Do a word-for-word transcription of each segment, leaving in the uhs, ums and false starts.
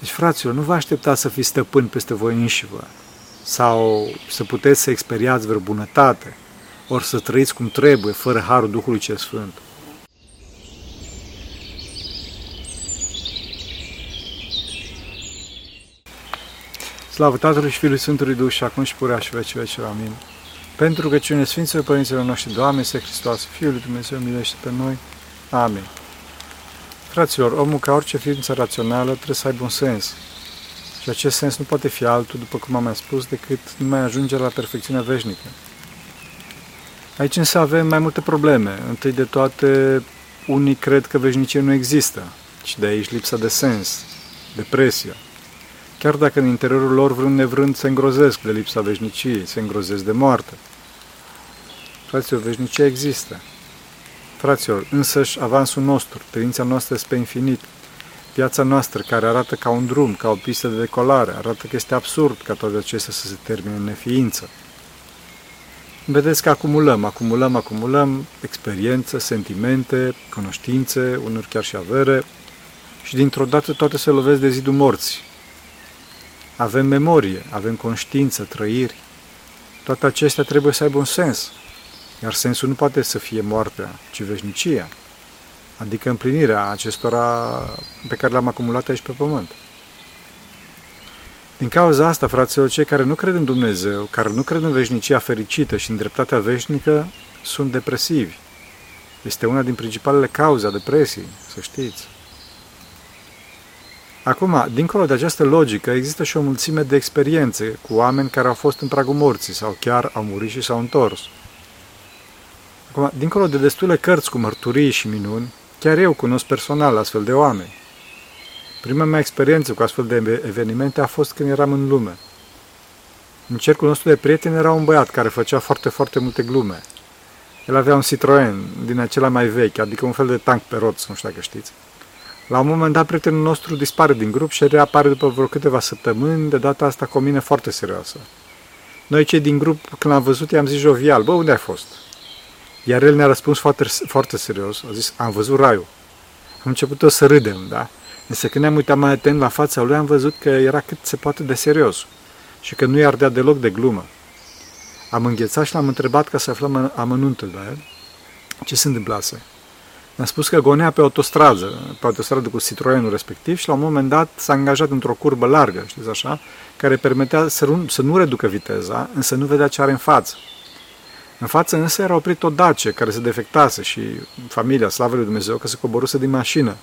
Deci, fraților, nu vă așteptați să fiți stăpâni peste voi înșivă sau să puteți să experiați vreo bunătate, ori să trăiți cum trebuie, fără harul Duhului cel Sfânt. Slavă Tatălui și Fiului Sfântului Duh și acum și purea și vecii vecilor. Amin. Pentru rugăciune Sfinților Părinților noștri, Doamne, este Hristos, Fiul lui Dumnezeu, milește pe noi. Amin. Fraților, omul ca orice ființă rațională trebuie să aibă un sens. Și acest sens nu poate fi altul, după cum am mai spus, decât numai ajungerea la perfecțiunea veșnică. Aici însă avem mai multe probleme. Întâi de toate, unii cred că veșnicie nu există și de aici lipsa de sens, depresia. Chiar dacă în interiorul lor, vrând nevrând, se îngrozesc de lipsa veșniciei, se îngrozesc de moarte. Fraților, veșnicia există. Fraților, însăși avansul nostru, tendința noastră spre infinit, viața noastră care arată ca un drum, ca o pistă de decolare, arată că este absurd ca toate acestea să se termine în neființă. Vedeți că acumulăm, acumulăm, acumulăm experiență, sentimente, cunoștințe, unor chiar și avere și dintr-o dată toate se lovesc de zidul morții. Avem memorie, avem conștiință, trăiri. Toate acestea trebuie să aibă un sens. Iar sensul nu poate să fie moartea, ci veșnicia. Adică împlinirea acestora pe care le-am acumulat aici pe pământ. Din cauza asta, fraților, cei care nu cred în Dumnezeu, care nu cred în veșnicia fericită și în dreptatea veșnică, sunt depresivi. Este una din principalele cauze a depresiei, să știți. Acum, dincolo de această logică, există și o mulțime de experiențe cu oameni care au fost în pragul morții sau chiar au murit și s-au întors. Acum, dincolo de destule cărți cu mărturii și minuni, chiar eu cunosc personal astfel de oameni. Prima mea experiență cu astfel de evenimente a fost când eram în lume. În cercul nostru de prieteni era un băiat care făcea foarte, foarte multe glume. El avea un Citroen din acela mai vechi, adică un fel de tank pe roți, nu știu dacă știți. La un moment dat, prietenul nostru dispare din grup și reapare după vreo câteva săptămâni, de data asta cu o mină foarte serioasă. Noi cei din grup, când l-am văzut, i-am zis jovial, bă, unde ai fost? Iar el ne-a răspuns foarte, foarte serios, a zis, am văzut raiul. Am început o să râdem, da? Însă când ne-am uitat mai atent la fața lui, am văzut că era cât se poate de serios și că nu i-ar dea deloc de glumă. Am înghețat și l-am întrebat ca să aflăm amănuntul la el. Ce se întâmplase? Ne-a spus că gonea pe autostradă, pe autostradă cu Citroenul respectiv și la un moment dat s-a angajat într-o curbă largă, știți așa, care permitea să nu, să nu reducă viteza, însă nu vedea ce are în față. În față însă era oprit o Dacia care se defectase și familia, slavă lui Dumnezeu, că se coboruse din mașină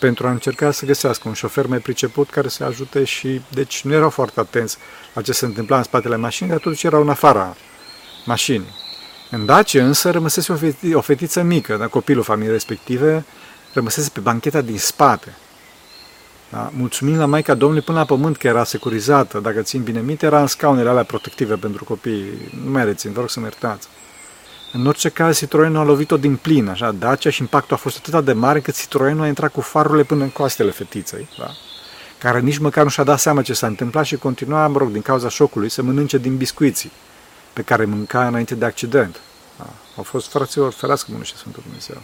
pentru a încerca să găsească un șofer mai priceput care să ajute și, deci, nu erau foarte atenți la ce se întâmpla în spatele mașinii, dar totuși erau în afara mașinii. În Dacia însă rămăsese o, feti- o fetiță mică, dar copilul familiei respective rămăsese pe bancheta din spate. Da? Mulțumim la Maica Domnului până la pământ că era securizată, dacă țin bine minte, era în scaunele alea protective pentru copii, nu mai rețin, vă rog să-mi iertați. În orice caz, Citroenul a lovit-o din plin, așa, Dacia, și impactul a fost atât de mare încât Citroenul a intrat cu farurile până în coastele fetiței, da? Care nici măcar nu și-a dat seama ce s-a întâmplat și continua, mă rog, din cauza șocului, să mănânce din biscuiții pe care mânca înainte de accident. Da? Au fost, fraților, ferească bună și Sfântul Dumnezeu.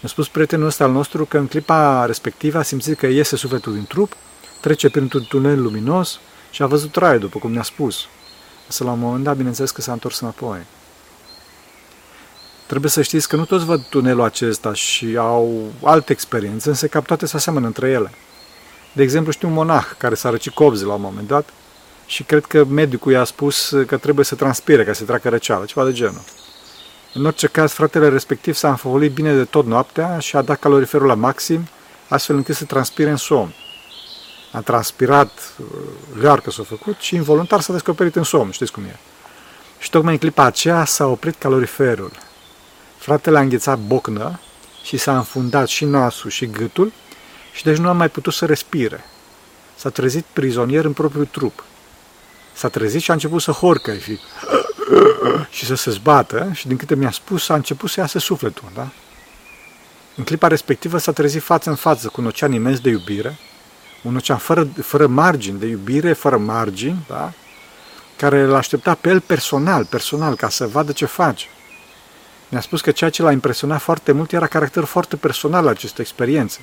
Mi-a spus prietenul ăsta al nostru că în clipa respectivă a simțit că iese sufletul din trup, trece printr-un tunel luminos și a văzut raiul, după cum ne-a spus. Însă la un moment dat, bineînțeles că s-a întors înapoi. Trebuie să știți că nu toți văd tunelul acesta și au alte experiențe, însă că toate se aseamănă între ele. De exemplu, știu un monah care s-a răcit copze la un moment dat și cred că medicul i-a spus că trebuie să transpire ca să treacă răceală, ceva de genul. În orice caz, fratele respectiv s-a înfăulit bine de tot noaptea și a dat caloriferul la maxim, astfel încât să transpire în somn. A transpirat, learcă s-a făcut și involuntar s-a descoperit în somn, știți cum e. Și tocmai în clipa aceea s-a oprit caloriferul. Fratele a înghețat bocnă și s-a înfundat și nasul și gâtul și deci nu a mai putut să respire. S-a trezit prizonier în propriul trup. S-a trezit și a început să horcăi și, și să se zbată și din câte mi-a spus a început să iasă sufletul. Da? În clipa respectivă s-a trezit față în față cu un ocean imens de iubire, un ocean fără, fără margini de iubire, fără margini, da? Care l-a așteptat pe el personal, personal, ca să vadă ce face. Mi-a spus că ceea ce l-a impresionat foarte mult era caracterul foarte personal al acestei experiențe.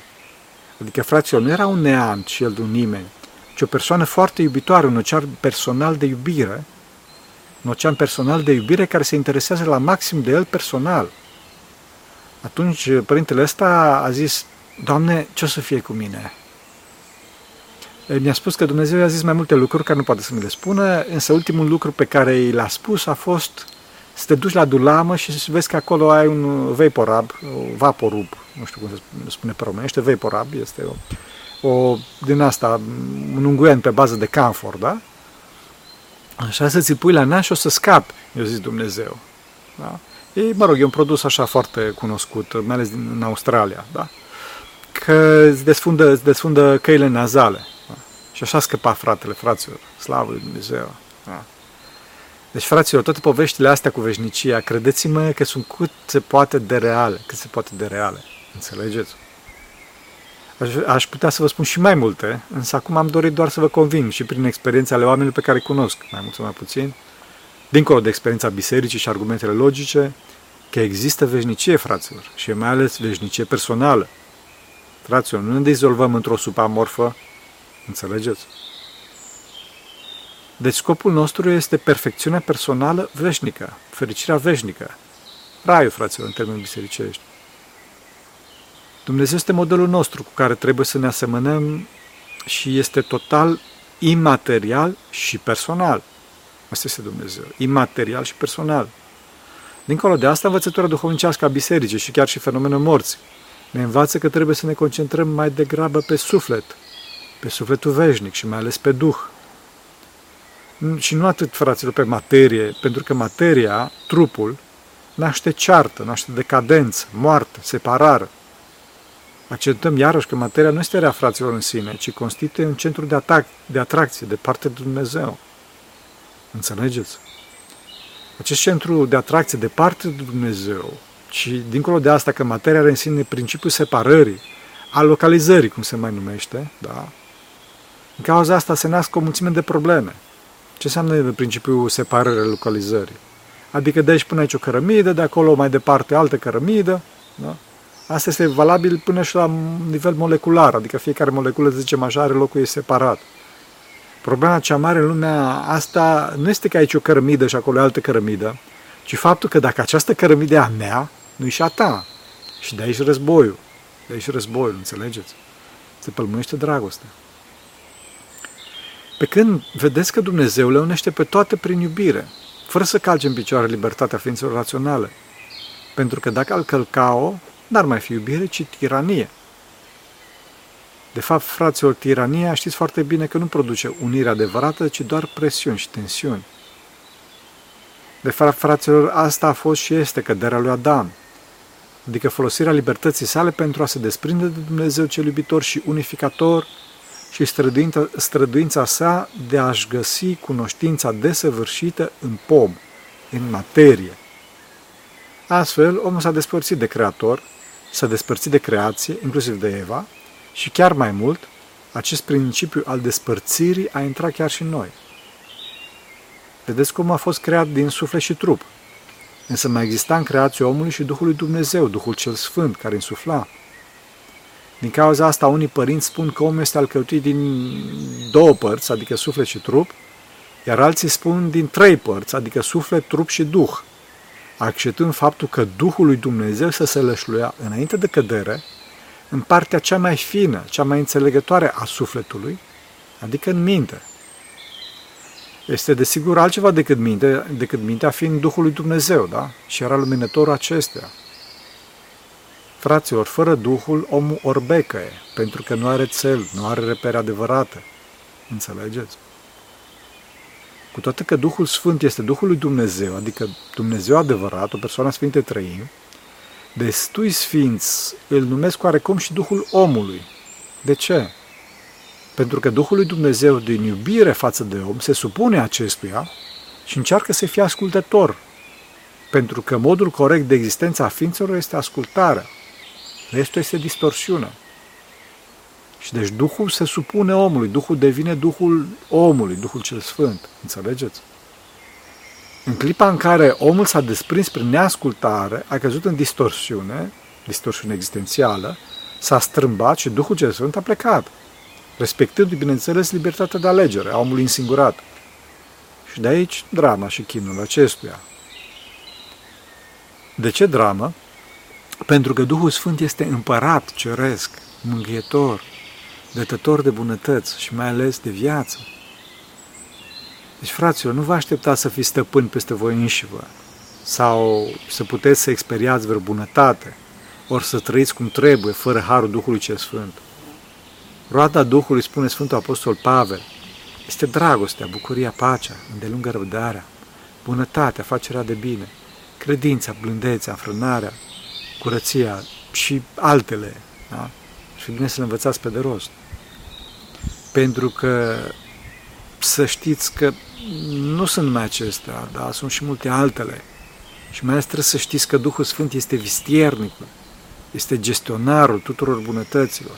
Adică fraților, nu era un neant și el de un nimeni, ci o persoană foarte iubitoare, un ocean personal de iubire, un ocean personal de iubire care se interesează la maxim de el personal. Atunci părintele ăsta a zis, Doamne, ce o să fie cu mine? Mi-a spus că Dumnezeu i-a zis mai multe lucruri care nu poate să mi le spună, însă ultimul lucru pe care i l-a spus a fost să te duci la Dulamă și să vezi că acolo ai un vaporub, vaporub, nu știu cum se spune pe românește, vaporub, este o, o din asta, un unguent pe bază de camfor, da? Așa să ți-l pui la nas și o să scapi, i-a zis Dumnezeu, da? Ei, mă rog, e un produs așa foarte cunoscut, mai ales din, în Australia, da? Că îți desfundă, îți desfundă căile nazale. Da? Și așa scăpa fratele, fraților, slavă lui Dumnezeu. Da? Deci, fraților, toate poveștile astea cu veșnicia, credeți-mă că sunt cât se poate de reale, cât se poate de reale, înțelegeți? Aș, aș putea să vă spun și mai multe, însă acum am dorit doar să vă conving și prin experiența ale oamenilor pe care îi cunosc, mai mult sau mai puțin, dincolo de experiența bisericii și argumentele logice, că există veșnicie, fraților, și mai ales veșnicie personală. Fraților, nu ne dizolvăm într-o supă amorfă, înțelegeți? Deci scopul nostru este perfecțiunea personală veșnică, fericirea veșnică, raiul, fraților, în termeni bisericești. Dumnezeu este modelul nostru cu care trebuie să ne asemănăm și este total imaterial și personal. Asta este Dumnezeu, imaterial și personal. Dincolo de asta, învățătura duhovnicească a bisericii și chiar și fenomenul morții ne învață că trebuie să ne concentrăm mai degrabă pe suflet, pe sufletul veșnic și mai ales pe Duh. Și nu atât, fraților, pe materie, pentru că materia, trupul, naște ceartă, naște decadență, moarte, separare. Accentăm iarăși că materia nu este rea, fraților, în sine, ci constituie un centru de, atac, de atracție, de parte de Dumnezeu. Înțelegeți? Acest centru de atracție de parte de Dumnezeu și dincolo de asta că materia are în sine principiul separării, a localizării, cum se mai numește, da? În cauza asta se nasc o mulțime de probleme. Ce înseamnă principiul separării, localizării? Adică de aici până aici o cărămidă, de acolo mai departe altă cărămidă, da? Asta este valabil până și la nivel molecular, adică fiecare moleculă, zicem așa, are locul ei separat. Problema cea mare în lumea asta nu este că aici o cărămidă și acolo e altă cărămidă, ci faptul că dacă această cărămidă e a mea, nu e și a ta. Și de aici războiul. De aici războiul, înțelegeți? Se pălmuiește dragostea. Pe când vedeți că Dumnezeu le unește pe toate prin iubire, fără să calce în picioare libertatea ființelor raționale. Pentru că dacă al călca-o, n-ar mai fi iubire, ci tiranie. De fapt, fraților, tirania știți foarte bine că nu produce unire adevărată, ci doar presiuni și tensiuni. De fapt, fraților, asta a fost și este căderea lui Adam, adică folosirea libertății sale pentru a se desprinde de Dumnezeu cel iubitor și unificator și străduința, străduința sa de a-și găsi cunoștința desăvârșită în pom, în materie. Astfel, omul s-a despărțit de Creator, s-a despărțit de creație, inclusiv de Eva, și chiar mai mult, acest principiu al despărțirii a intrat chiar și în noi. Vedeți cum a fost creat din suflet și trup. Însă mai exista în creația omului și Duhul lui Dumnezeu, Duhul cel Sfânt, care însufla. Din cauza asta, unii părinți spun că omul este alcătuit din două părți, adică suflet și trup, iar alții spun din trei părți, adică suflet, trup și Duh, acceptând faptul că Duhul lui Dumnezeu să se lășluia înainte de cădere, în partea cea mai fină, cea mai înțelegătoare a sufletului, adică în minte. Este desigur altceva decât minte, decât mintea fiind Duhul lui Dumnezeu, da? Și era luminătorul acestea. Fraților, fără Duhul, omul orbecăie, pentru că nu are țel, nu are repere adevărate. Înțelegeți? Cu toate că Duhul Sfânt este Duhul lui Dumnezeu, adică Dumnezeu adevărat, o persoană sfinte trăim, destui sfinți îl numesc oarecum și Duhul omului. De ce? Pentru că Duhul lui Dumnezeu, din iubire față de om, se supune acestuia și încearcă să fie ascultător. Pentru că modul corect de existență a ființelor este ascultarea. Restul este distorsiunea. Și deci Duhul se supune omului, Duhul devine Duhul omului, Duhul cel Sfânt. Înțelegeți? În clipa în care omul s-a desprins prin neascultare, a căzut în distorsiune, distorsiune existențială, s-a strâmbat și Duhul cel Sfânt a plecat, respectându-i, bineînțeles, libertatea de alegere a omului însingurat. Și de aici drama și chinul acestuia. De ce dramă? Pentru că Duhul Sfânt este împărat ceresc, mângâietor, dătător de bunătăți și mai ales de viață. Deci, fraților, nu vă așteptați să fiți stăpâni peste voi înși vă, sau să puteți să experiați vreo bunătate, ori să trăiți cum trebuie, fără harul Duhului cel Sfânt. Roada Duhului, spune Sfântul Apostol Pavel, este dragostea, bucuria, pacea, îndelungă răbdarea, bunătatea, facerea de bine, credința, blândețea, frânarea, curăția și altele. Da? Și bine să le învățați pe de rost. Pentru că să știți că nu sunt numai acestea, dar sunt și multe altele. Și mai ales trebuie să știți că Duhul Sfânt este vistiernicul, este gestionarul tuturor bunătăților.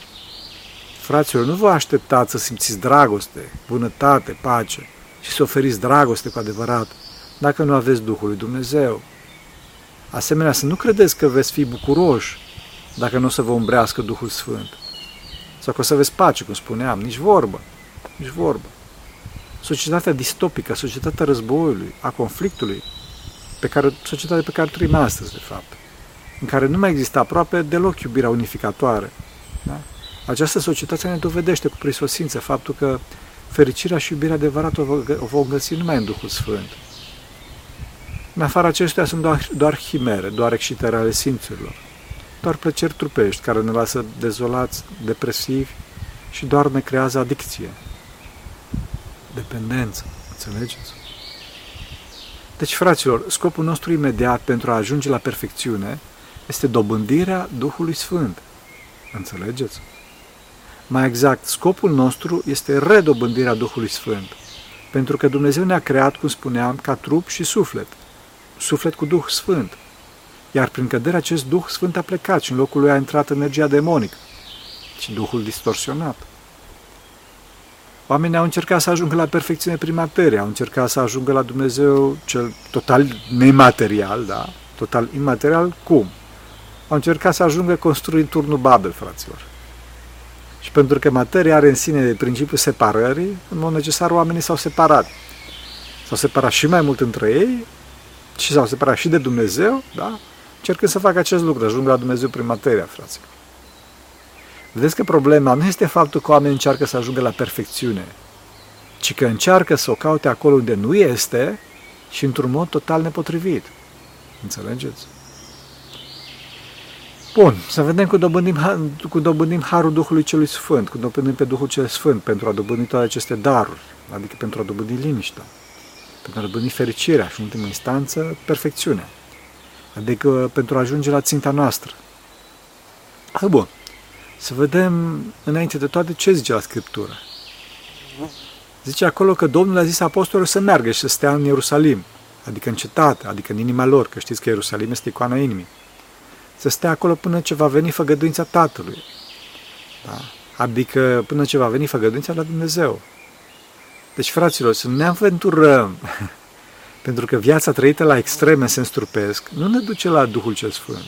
Fraților, nu vă așteptați să simțiți dragoste, bunătate, pace și să oferiți dragoste cu adevărat dacă nu aveți Duhul lui Dumnezeu. Asemenea, să nu credeți că veți fi bucuroși dacă nu o să vă umbrească Duhul Sfânt. Sau că o să veți pace, cum spuneam, nici vorbă, nici vorbă. Societatea distopică, societatea războiului, a conflictului, pe care, societatea pe care trăim astăzi, de fapt, în care nu mai există aproape deloc iubirea unificatoare. Da? Această societate ne dovedește cu prisosință faptul că fericirea și iubirea adevărată o vom găsi numai în Duhul Sfânt. În afara acestuia sunt doar, doar chimere, doar excitări ale simțurilor, doar plăceri trupești care ne lasă dezolați, depresivi și doar ne creează adicție, dependență, înțelegeți? Deci, fraților, scopul nostru imediat pentru a ajunge la perfecțiune este dobândirea Duhului Sfânt, înțelegeți? Mai exact, scopul nostru este redobândirea Duhului Sfânt, pentru că Dumnezeu ne-a creat, cum spuneam, ca trup și suflet, suflet cu Duh Sfânt, iar prin căderea acest Duh Sfânt a plecat și în locul lui a intrat energia demonică și Duhul distorsionat. Oamenii au încercat să ajungă la perfecțiune prin materie, au încercat să ajungă la Dumnezeu cel total nematerial, da? Total imaterial, cum? Au încercat să ajungă construind turnul Babel, fraților. Și pentru că materia are în sine principiul separării, în mod necesar oamenii s-au separat. S-au separat și mai mult între ei și s-au separat și de Dumnezeu, da? Încercând să facă acest lucru, ajung la Dumnezeu prin materia, fraților. Vedeți că problema nu este faptul că oamenii încearcă să ajungă la perfecțiune, ci că încearcă să o caute acolo unde nu este și într-un mod total nepotrivit. Înțelegeți? Bun, să vedem cum dobândim, cum dobândim harul Duhului Celui Sfânt, cum dobândim pe Duhul Cel Sfânt pentru a dobândi toate aceste daruri, adică pentru a dobândi liniștea, pentru a dobândi fericirea și, în ultimă instanță, perfecțiunea, adică pentru a ajunge la ținta noastră. Ah, bun. Să vedem, înainte de toate, ce zice la Scriptură. Zice acolo că Domnul a zis apostolilor să meargă și să stea în Ierusalim, adică în cetate, adică în inima lor, că știți că Ierusalim este icoana inimii. Să stea acolo până ce va veni făgăduința Tatălui, da? Adică până ce va veni făgăduința la Dumnezeu. Deci, fraților, să ne aventurăm, pentru că viața trăită la extreme, în sens trupesc, nu ne duce la Duhul cel Sfânt.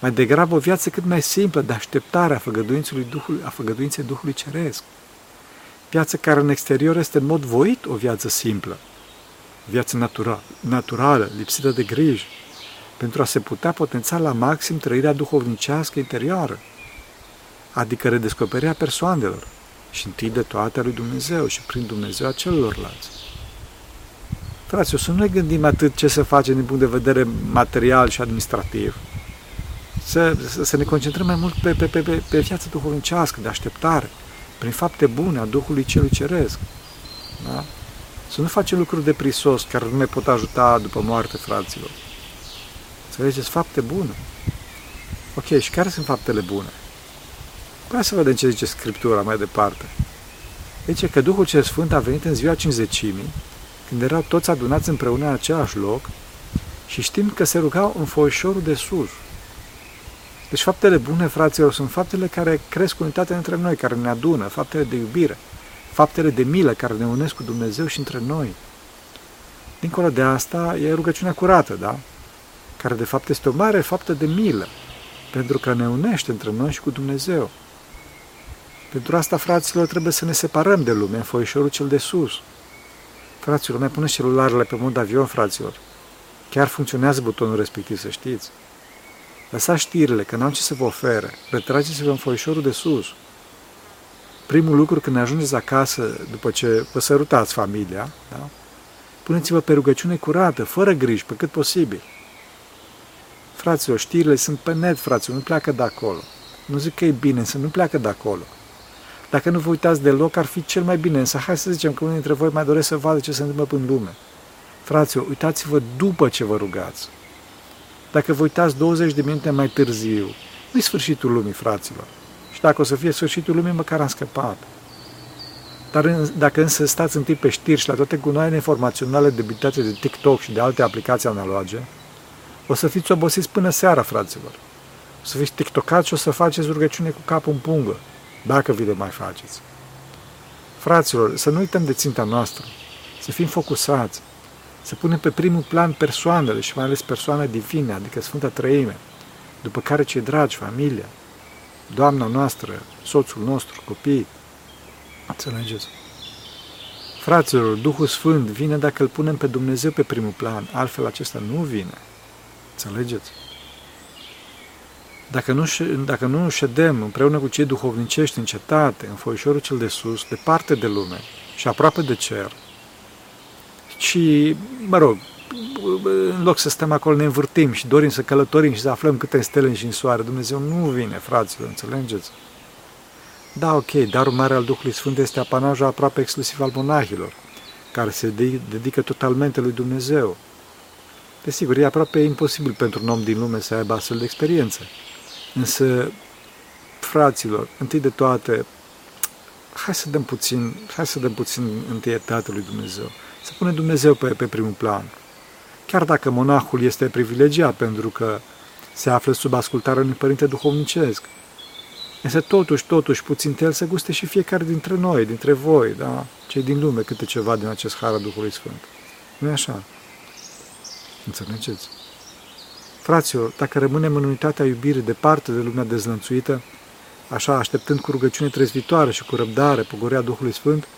Mai degrabă o viață cât mai simplă de așteptare a făgăduinței Duhului, a făgăduinței Duhului Ceresc. Viața care în exterior este în mod voit o viață simplă, viață natura, naturală, lipsită de griji, pentru a se putea potența la maxim trăirea duhovnicească interioară, adică redescoperirea persoanelor și întâi de toate a lui Dumnezeu și prin Dumnezeu a celorlalți. Fraților, să nu ne gândim atât ce să facem din punct de vedere material și administrativ, Să, să ne concentrăm mai mult pe, pe, pe, pe viața duhovnicească, de așteptare, prin fapte bune a Duhului Celui Ceresc. Da? Să nu facem lucruri de prisos, care nu ne pot ajuta după moarte, fraților. Înțelegeți? Fapte bune. Ok, și care sunt faptele bune? Hai să vedem ce zice Scriptura mai departe. Zice că Duhul Cel Sfânt a venit în ziua Cincizecimii, când erau toți adunați împreună în același loc și știm că se rugau în foișorul de sus. Deci faptele bune, fraților, sunt faptele care cresc unitatea între noi, care ne adună, faptele de iubire, faptele de milă care ne unesc cu Dumnezeu și între noi. Dincolo de asta e rugăciunea curată, da? Care de fapt este o mare faptă de milă, pentru că ne unește între noi și cu Dumnezeu. Pentru asta, fraților, trebuie să ne separăm de lume, în foișorul cel de sus. Fraților, mai puneți celularele pe mod avion, fraților. Chiar funcționează butonul respectiv, să știți. Lăsați știrile, că n-am ce să vă ofere. Retrageți-vă în foișorul de sus. Primul lucru, când ajungeți acasă, după ce vă sărutați familia, da? Puneți-vă pe rugăciune curată, fără griji, pe cât posibil. Fraților, știrile sunt pe net, fraților, nu pleacă de acolo. Nu zic că e bine, însă nu pleacă de acolo. Dacă nu vă uitați deloc, ar fi cel mai bine, însă hai să zicem că unii dintre voi mai doresc să vadă ce se întâmplă în lume. Fraților, uitați-vă după ce vă rugați. Dacă vă uitați douăzeci de minute mai târziu, nu-i sfârșitul lumii, fraților. Și dacă o să fie sfârșitul lumii, măcar am scăpat. Dar dacă însă stați în timp pe știri și la toate gunoaiele informaționale debitate de TikTok și de alte aplicații analoge, o să fiți obosiți până seara, fraților. O să fiți tiktocați și o să faceți rugăciune cu capul în pungă, dacă vi le mai faceți. Fraților, să nu uităm de ținta noastră, să fim focusați, să punem pe primul plan persoanele și mai ales persoana divină, adică Sfânta Treime, după care cei dragi, familia, doamna noastră, soțul nostru, copiii. Înțelegeți? Fraților, Duhul Sfânt vine dacă îl punem pe Dumnezeu pe primul plan, altfel acesta nu vine. Înțelegeți? Dacă nu, dacă nu ședem împreună cu cei duhovnicești în cetate, în foișorul cel de sus, departe de lume și aproape de cer, și, mă rog, în loc să stăm acolo, ne învârtim și dorim să călătorim și să aflăm câte în stele și în soare, Dumnezeu nu vine, fraților, înțelegeți? Da, ok, darul mare al Duhului Sfânt este apanajul aproape exclusiv al monahilor, care se dedică totalmente lui Dumnezeu. Desigur, e aproape imposibil pentru un om din lume să aibă astfel de experiență. Însă, fraților, întâi de toate, hai să dăm puțin, hai să dăm puțin întâietate lui Dumnezeu. Să pune Dumnezeu pe, pe primul plan. Chiar dacă monahul este privilegiat pentru că se află sub ascultarea unui părinte duhovnicesc, însă totuși, totuși, puțin el să guste și fiecare dintre noi, dintre voi, da? Cei din lume, câte ceva din acest har al Duhului Sfânt. Nu-i așa? Înțelegeți? Fraților, dacă rămânem în unitatea iubirii departe de lumea dezlănțuită, așa așteptând cu rugăciune trezvitoare și cu răbdare pogorea Duhului Sfânt,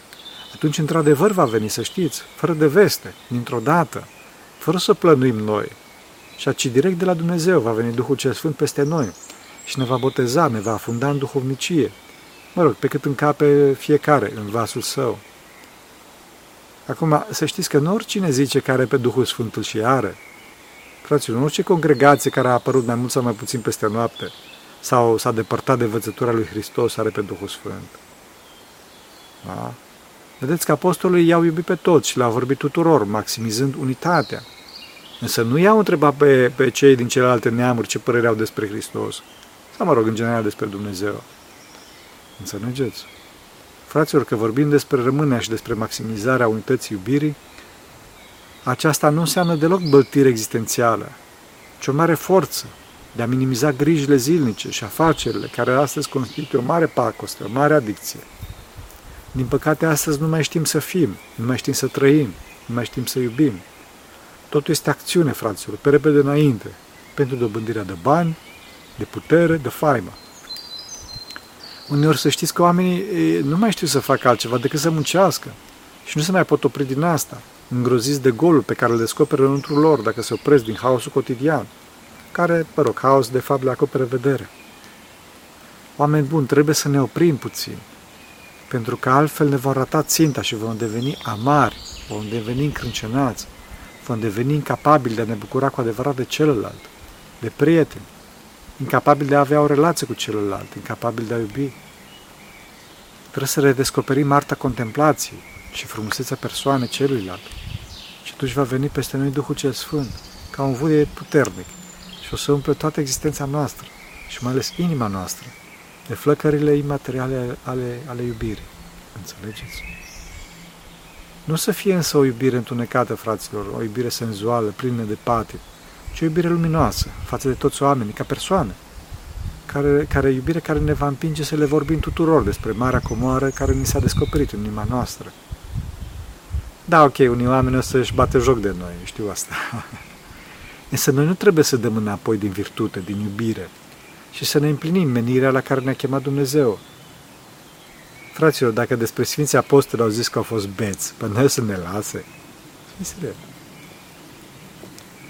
atunci într-adevăr va veni, să știți, fără de veste, dintr-o dată, fără să plănuim noi. Și aci direct de la Dumnezeu va veni Duhul cel Sfânt peste noi și ne va boteza, ne va afunda în duhovnicie, mă rog, pe cât încape fiecare în vasul său. Acum, să știți că nu oricine zice că are pe Duhul Sfânt îl și are. Fraților, nu orice congregație care a apărut mai mult sau mai puțin peste noapte sau s-a depărtat de învățătura lui Hristos are pe Duhul Sfânt. Da? Vedeți că apostolii i-au iubit pe toți și le-au vorbit tuturor, maximizând unitatea. Însă nu i-au întrebat pe, pe cei din celelalte neamuri ce părere au despre Hristos sau, mă rog, în general despre Dumnezeu. Înțelegeți? Fraților, că vorbim despre rămânerea și despre maximizarea unității iubirii, aceasta nu înseamnă deloc băltire existențială, ci o mare forță de a minimiza grijile zilnice și afacerile, care astăzi constituie o mare pacoste, o mare adicție. Din păcate, astăzi nu mai știm să fim, nu mai știm să trăim, nu mai știm să iubim. Totul este acțiune, fraților, pe repede înainte, pentru dobândirea de bani, de putere, de faimă. Uneori să știți că oamenii nu mai știu să facă altceva decât să muncească și nu se mai pot opri din asta, îngroziți de golul pe care îl descoperă înăuntru lor dacă se opresc din haosul cotidian, care, mă rog, haos de fapt le acoperă vedere. Oameni buni, trebuie să ne oprim puțin, pentru că altfel ne vom rata ținta și vom deveni amari, vom deveni încrâncenați, vom deveni incapabili de a ne bucura cu adevărat de celălalt, de prieteni, incapabil de a avea o relație cu celălalt, incapabil de a iubi. Trebuie să redescoperim arta contemplației și frumusețea persoanei celuilalt. Și atunci va veni peste noi Duhul cel Sfânt, ca un vuie puternic, și o să umple toată existența noastră, și mai ales inima noastră, de flăcările imateriale ale, ale iubirii. Înțelegeți? Nu să fie însă o iubire întunecată, fraților, o iubire senzuală, plină de patim, ci o iubire luminoasă față de toți oamenii, ca persoane, care, care iubire care ne va împinge să le vorbim tuturor despre marea comoară care ni s-a descoperit în inima noastră. Da, ok, unii oameni o să-și bate joc de noi, știu asta. Însă noi nu trebuie să dăm înapoi din virtute, din iubire, și să ne împlinim menirea la care ne-a chemat Dumnezeu. Fraților, dacă despre Sfinții Apostoli au zis că au fost beți, până el să ne lase, serios.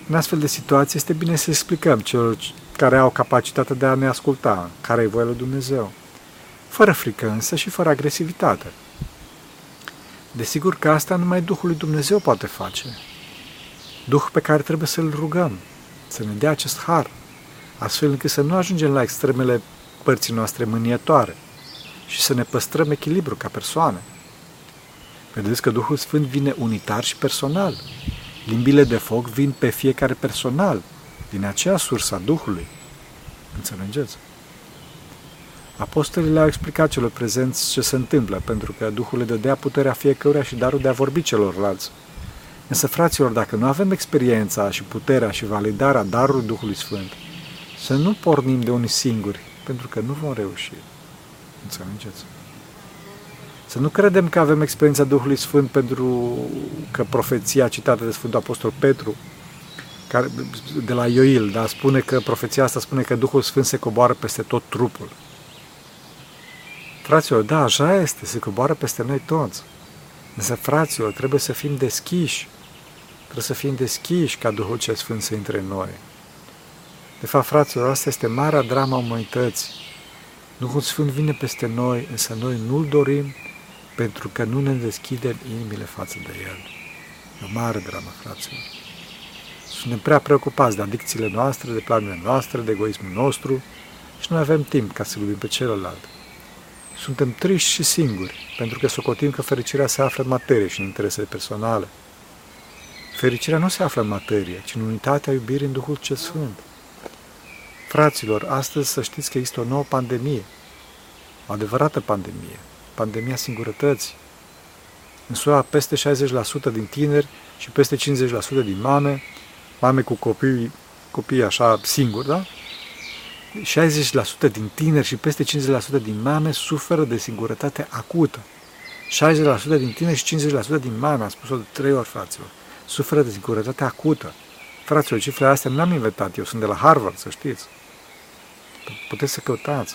În astfel de situații este bine să explicăm celor care au capacitatea de a ne asculta, care e voia lui Dumnezeu, fără frică însă și fără agresivitate. Desigur că asta numai Duhul lui Dumnezeu poate face. Duh pe care trebuie să-L rugăm, să ne dea acest har, astfel încât să nu ajungem la extremele părții noastre mânietoare și să ne păstrăm echilibru ca persoane. Vedeți că Duhul Sfânt vine unitar și personal. Limbile de foc vin pe fiecare personal, din aceea sursă a Duhului. Înțelegeți? Apostolii le-au explicat celor prezenți ce se întâmplă, pentru că Duhul le dădea puterea fiecăruia și darul de a vorbi celorlalți. Însă, fraților, dacă nu avem experiența și puterea și validarea darului Duhului Sfânt, să nu pornim de unii singuri, pentru că nu vom reuși. Înțelegeți? Să nu credem că avem experiența Duhului Sfânt pentru că profeția citată de Sfântul Apostol Petru, care, de la Ioil, da, spune că profeția asta spune că Duhul Sfânt se coboară peste tot trupul. Fraților, da, așa este, se coboară peste noi toți. Însă, fraților, trebuie să fim deschiși. Trebuie să fim deschiși ca Duhul cel Sfânt să intre în noi. De fapt, fraților, asta este marea drama umanității. Duhul Sfânt vine peste noi, însă noi nu-L dorim pentru că nu ne deschidem inimile față de El. E o mare dramă, fraților. Suntem prea preocupați de adicțiile noastre, de planurile noastre, de egoismul nostru și nu avem timp ca să iubim pe celălalt. Suntem triști și singuri, pentru că socotim că fericirea se află în materie și în interesele personale. Fericirea nu se află în materie, ci în unitatea iubirii în Duhul cel Sfânt. Fraților, astăzi să știți că există o nouă pandemie, o adevărată pandemie, pandemia singurătății. În S U A, peste șaizeci la sută din tineri și peste cincizeci la sută din mame, mame cu copii, copii așa singuri, da? șaizeci la sută din tineri și peste cincizeci la sută din mame suferă de singurătate acută. șaizeci la sută din tineri și cincizeci la sută din mame, am spus-o de trei ori, fraților, suferă de singurătate acută. Fraților, cifrele astea nu le-am inventat, eu sunt de la Harvard, să știți. Puteți să căutați.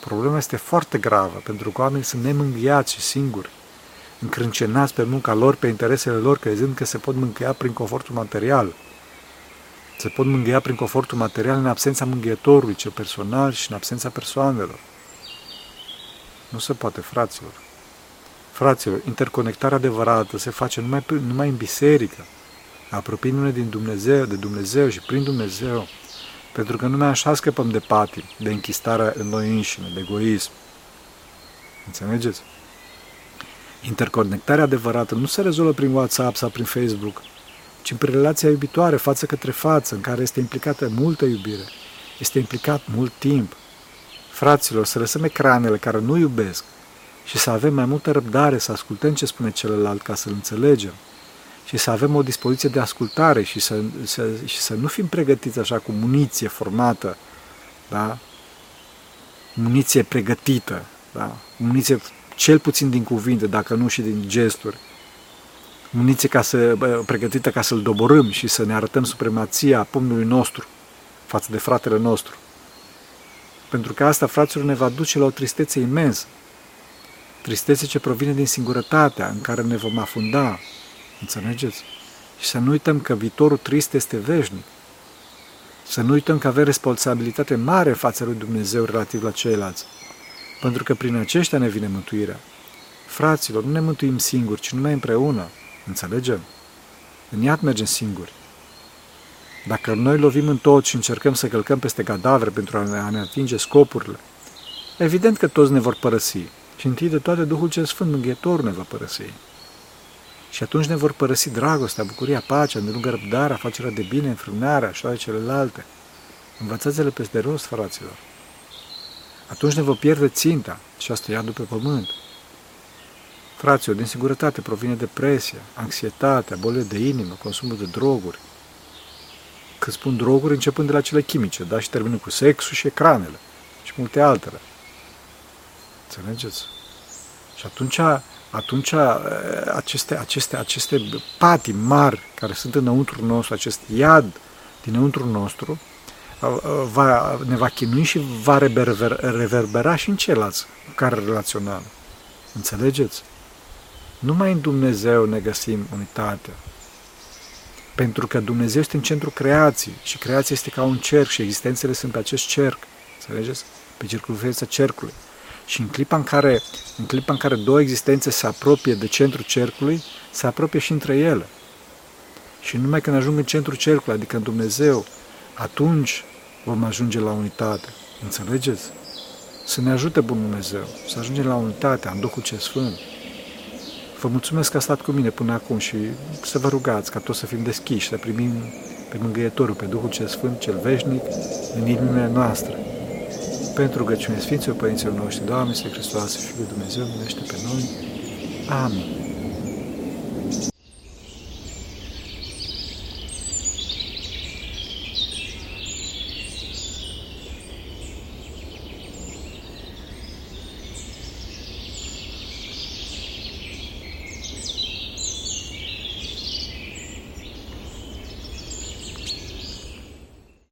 Problema este foarte gravă, pentru că oamenii sunt nemângâiați și singuri, încrâncenați pe munca lor, pe interesele lor, crezând că se pot mângâia prin confortul material. Se pot mângâia prin confortul material în absența mângâietorului, cel personal și în absența persoanelor. Nu se poate, fraților. Fraților, interconectarea adevărată se face numai, numai în biserică, apropiindu-ne din Dumnezeu, de Dumnezeu și prin Dumnezeu, pentru că numai așa scăpăm de patim, de închistarea în noi înșine, de egoism. Înțelegeți? Interconectarea adevărată nu se rezolvă prin WhatsApp sau prin Facebook, ci prin relația iubitoare față către față, în care este implicată multă iubire, este implicat mult timp. Fraților, să lăsăm ecranele care nu iubesc și să avem mai multă răbdare, să ascultăm ce spune celălalt ca să-l înțelegem și să avem o dispoziție de ascultare și să, să, și să nu fim pregătiți așa cu muniție formată, da? Muniție pregătită, da? Muniție cel puțin din cuvinte, dacă nu și din gesturi, muniție ca să, pregătită ca să-l doborâm și să ne arătăm supremația pumnului nostru față de fratele nostru. Pentru că asta, fraților, ne va duce la o tristețe imensă. Tristețe ce provine din singurătatea în care ne vom afunda. Înțelegeți? Și să nu uităm că viitorul trist este veșnic. Să nu uităm că avem responsabilitate mare în fața lui Dumnezeu relativ la ceilalți. Pentru că prin aceștia ne vine mântuirea. Fraților, nu ne mântuim singuri, ci numai împreună. Înțelegem? În iad mergem singuri. Dacă noi lovim în tot și încercăm să călcăm peste cadavre pentru a ne atinge scopurile, evident că toți ne vor părăsi și întâi de toate Duhul cel Sfânt Mângâietorul ne va părăsi. Și atunci ne vor părăsi dragostea, bucuria, pacea, îndelungă răbdarea, facerea de bine, înfrânarea și toate celelalte. Învățați-le peste rost, fraților. Atunci ne vor pierde ținta și asta iadul pe pământ. Fraților, din singurătate provine depresia, anxietatea, bolile de inimă, consumul de droguri. Când spun droguri, începând de la cele chimice, da, și terminând cu sexul și ecranele și multe altele. Înțelegeți? Și atunci, atunci aceste, aceste, aceste patii mari care sunt înăuntru nostru, acest iad dinăuntru nostru, va, ne va chinui și va reverber, reverbera și în ceilalți care relațional. Înțelegeți? Numai în Dumnezeu ne găsim unitatea. Pentru că Dumnezeu este în centrul creației și creația este ca un cerc și existențele sunt pe acest cerc. Înțelegeți? Pe circumferința cercului. Și în clipa în care, în clipa în care două existențe se apropie de centrul cercului, se apropie și între ele. Și numai când ajung în centrul cercului, adică în Dumnezeu, atunci vom ajunge la unitate. Înțelegeți? Să ne ajute Bunul Dumnezeu, să ajungem la unitate, în Duhul Cel Sfânt. Vă mulțumesc că a stat cu mine până acum și să vă rugați ca toți să fim deschiși, să primim pe Mângâietorul, pe Duhul Cel Sfânt, Cel Veșnic, în inimile noastre. Pentru rugăciune Sfinților Părinților noștri, Doamne, Iisuse Hristoase, Fiul lui Dumnezeu, miluiește pe noi. Amin.